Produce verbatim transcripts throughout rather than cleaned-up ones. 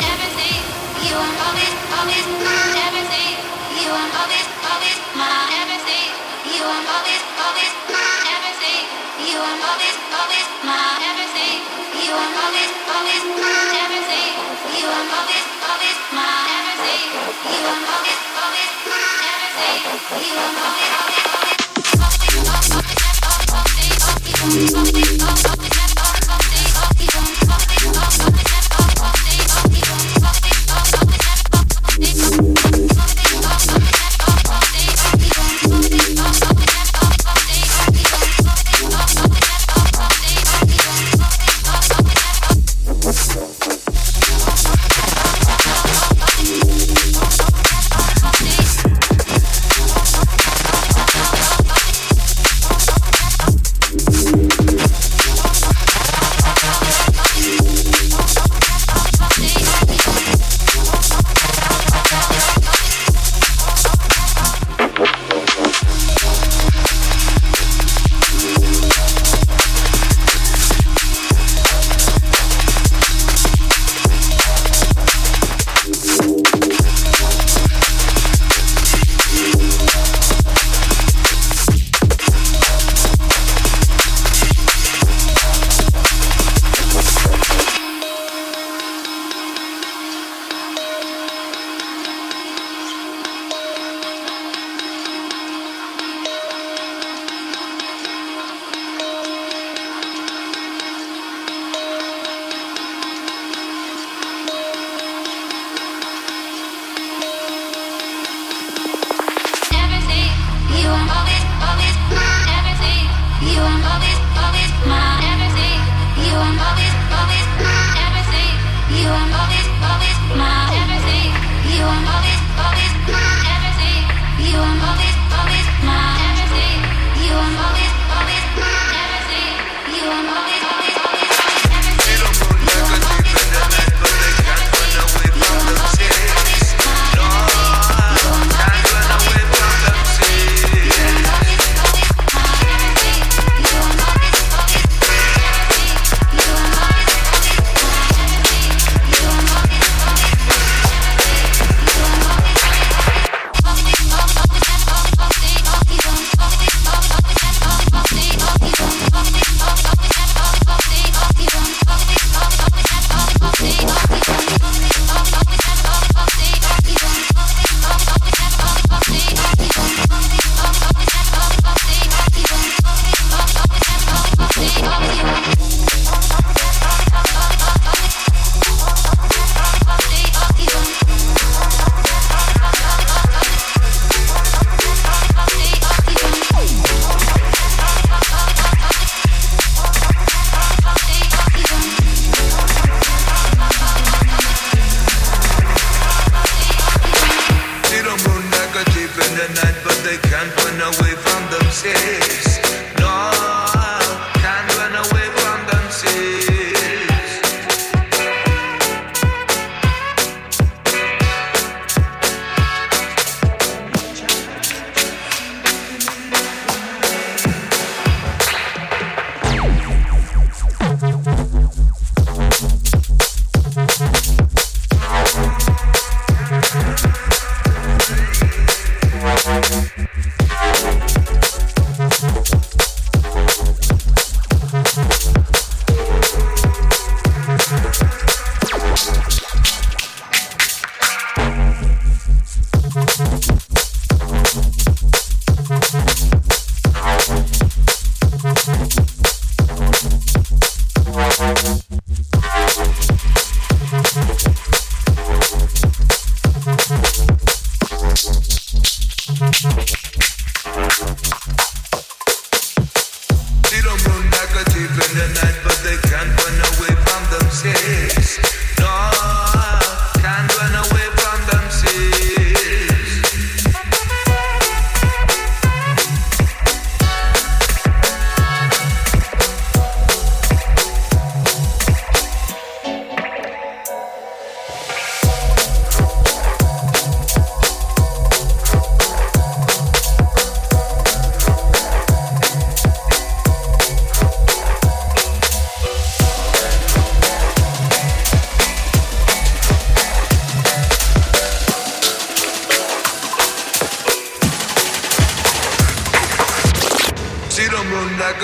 Everything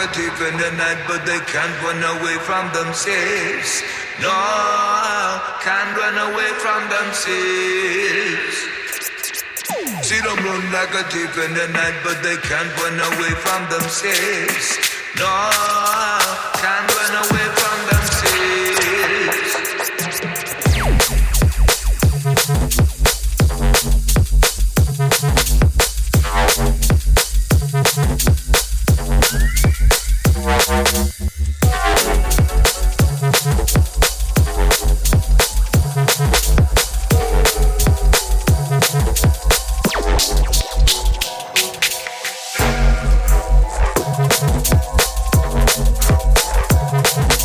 fugitive in the night, but they can't run away from themselves. No, can't run away from themselves. See them run like a thief in the night, but they can't run away from themselves. No, can't run away from themselves. We'll be right back.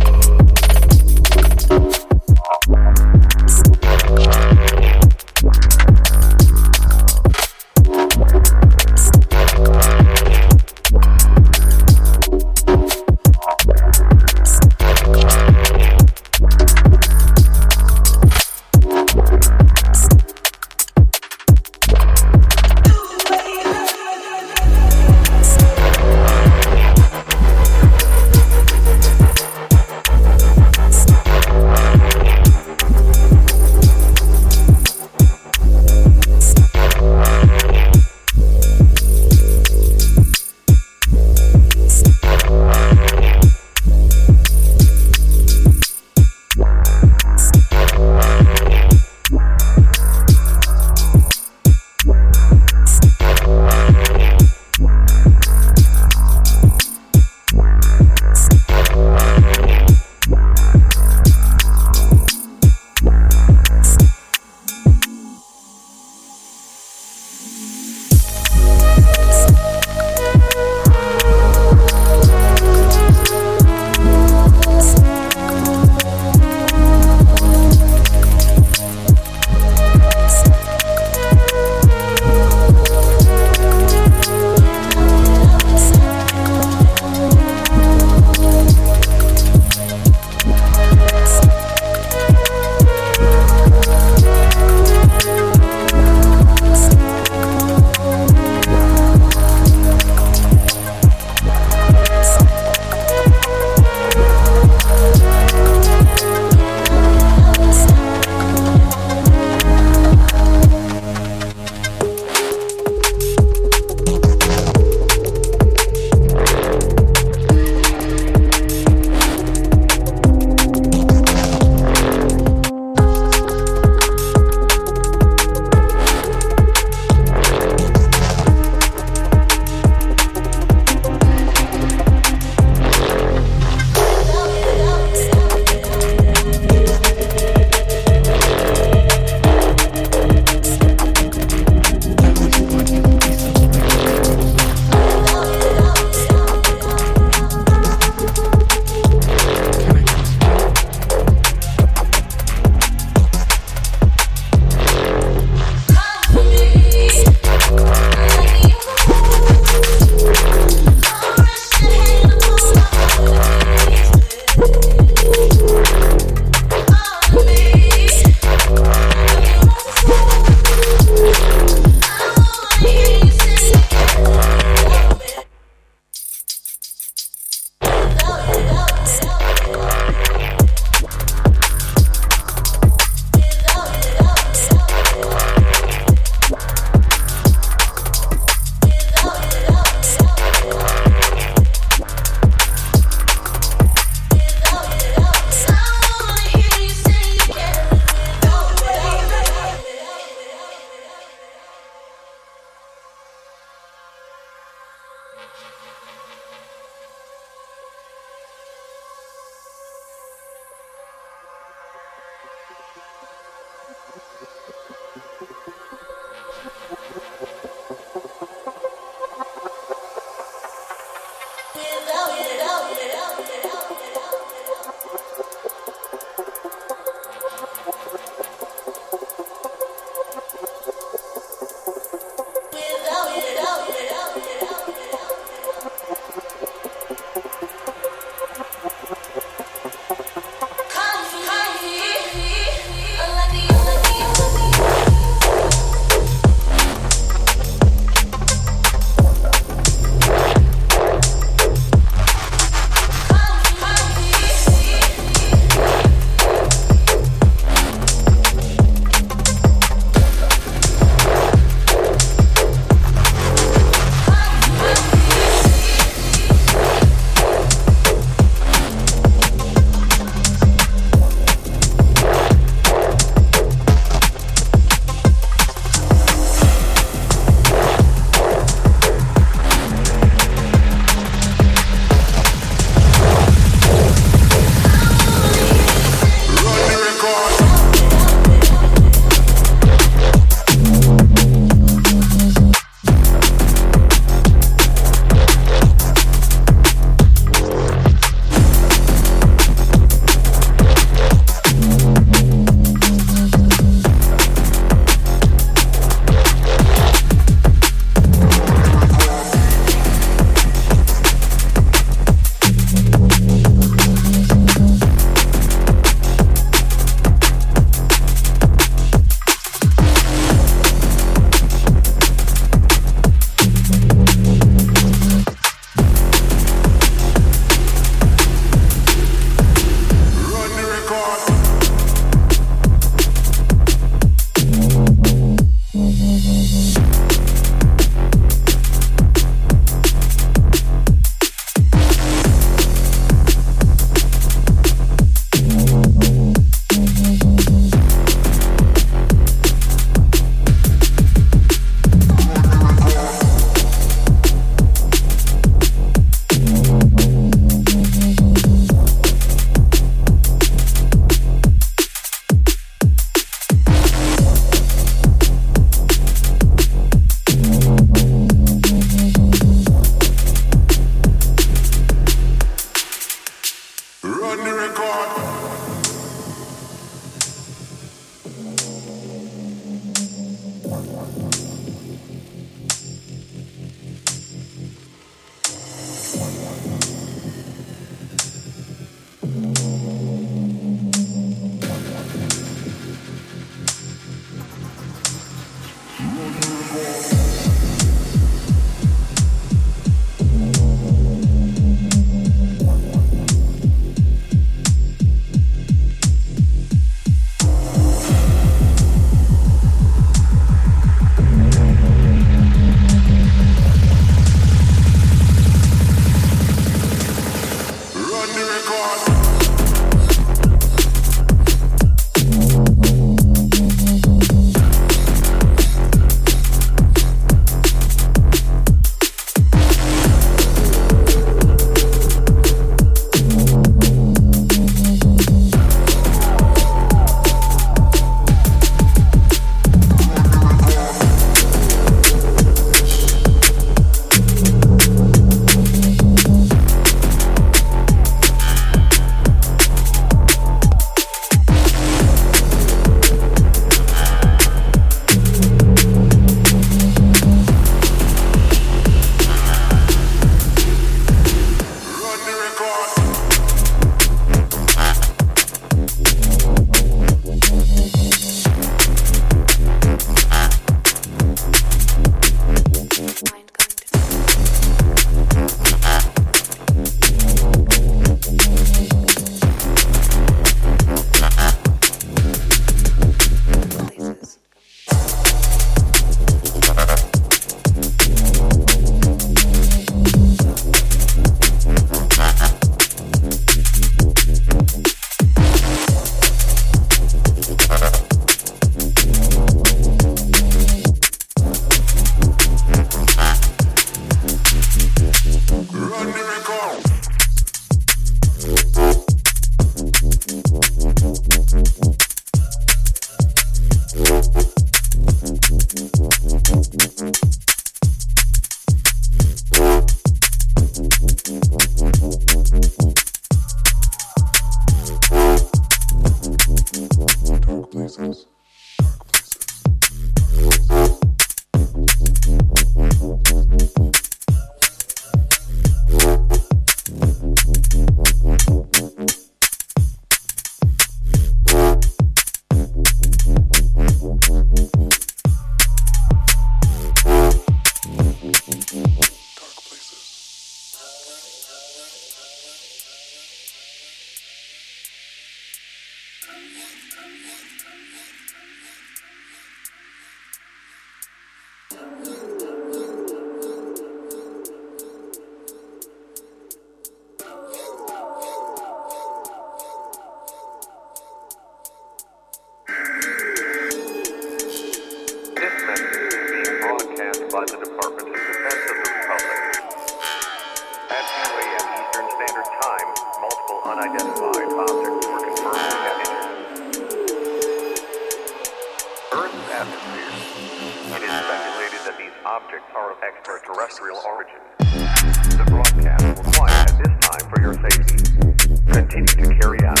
terrestrial origin. The broadcast will quiet at this time for your safety. Continue to carry out.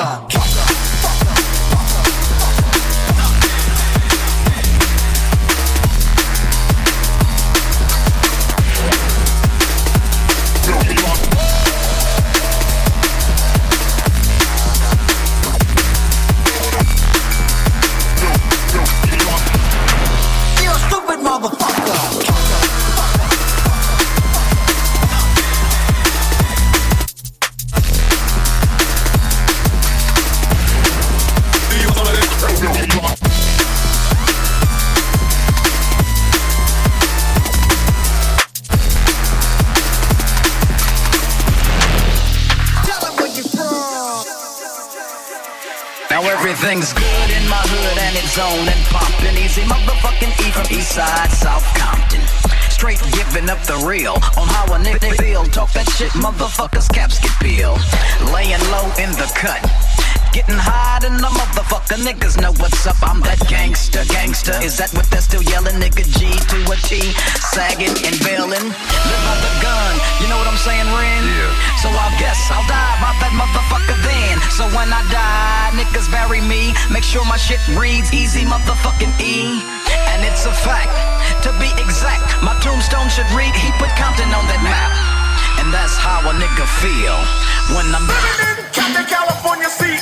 fucker. Everything's good in my hood and it's on and poppin'. Easy motherfucking E from East Side, South Compton. Straight giving up the real on how a nigga feel. Talk that shit, motherfuckers, caps get peeled. Laying low in the cut, getting high than the motherfucker. Niggas know what's up. I'm that gangster, gangster. Is that what they're still yelling? Nigga G to a T, sagging and bailing. Live by the gun, you know what I'm saying, Ren? Yeah. So I guess I'll die by that motherfucker then. So when I die, niggas bury me, make sure my shit reads easy motherfucking E. And it's a fact, to be exact, my tombstone should read, he put Compton on that map. And that's how a nigga feel when I'm living in Compton, California, see.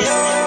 Yeah.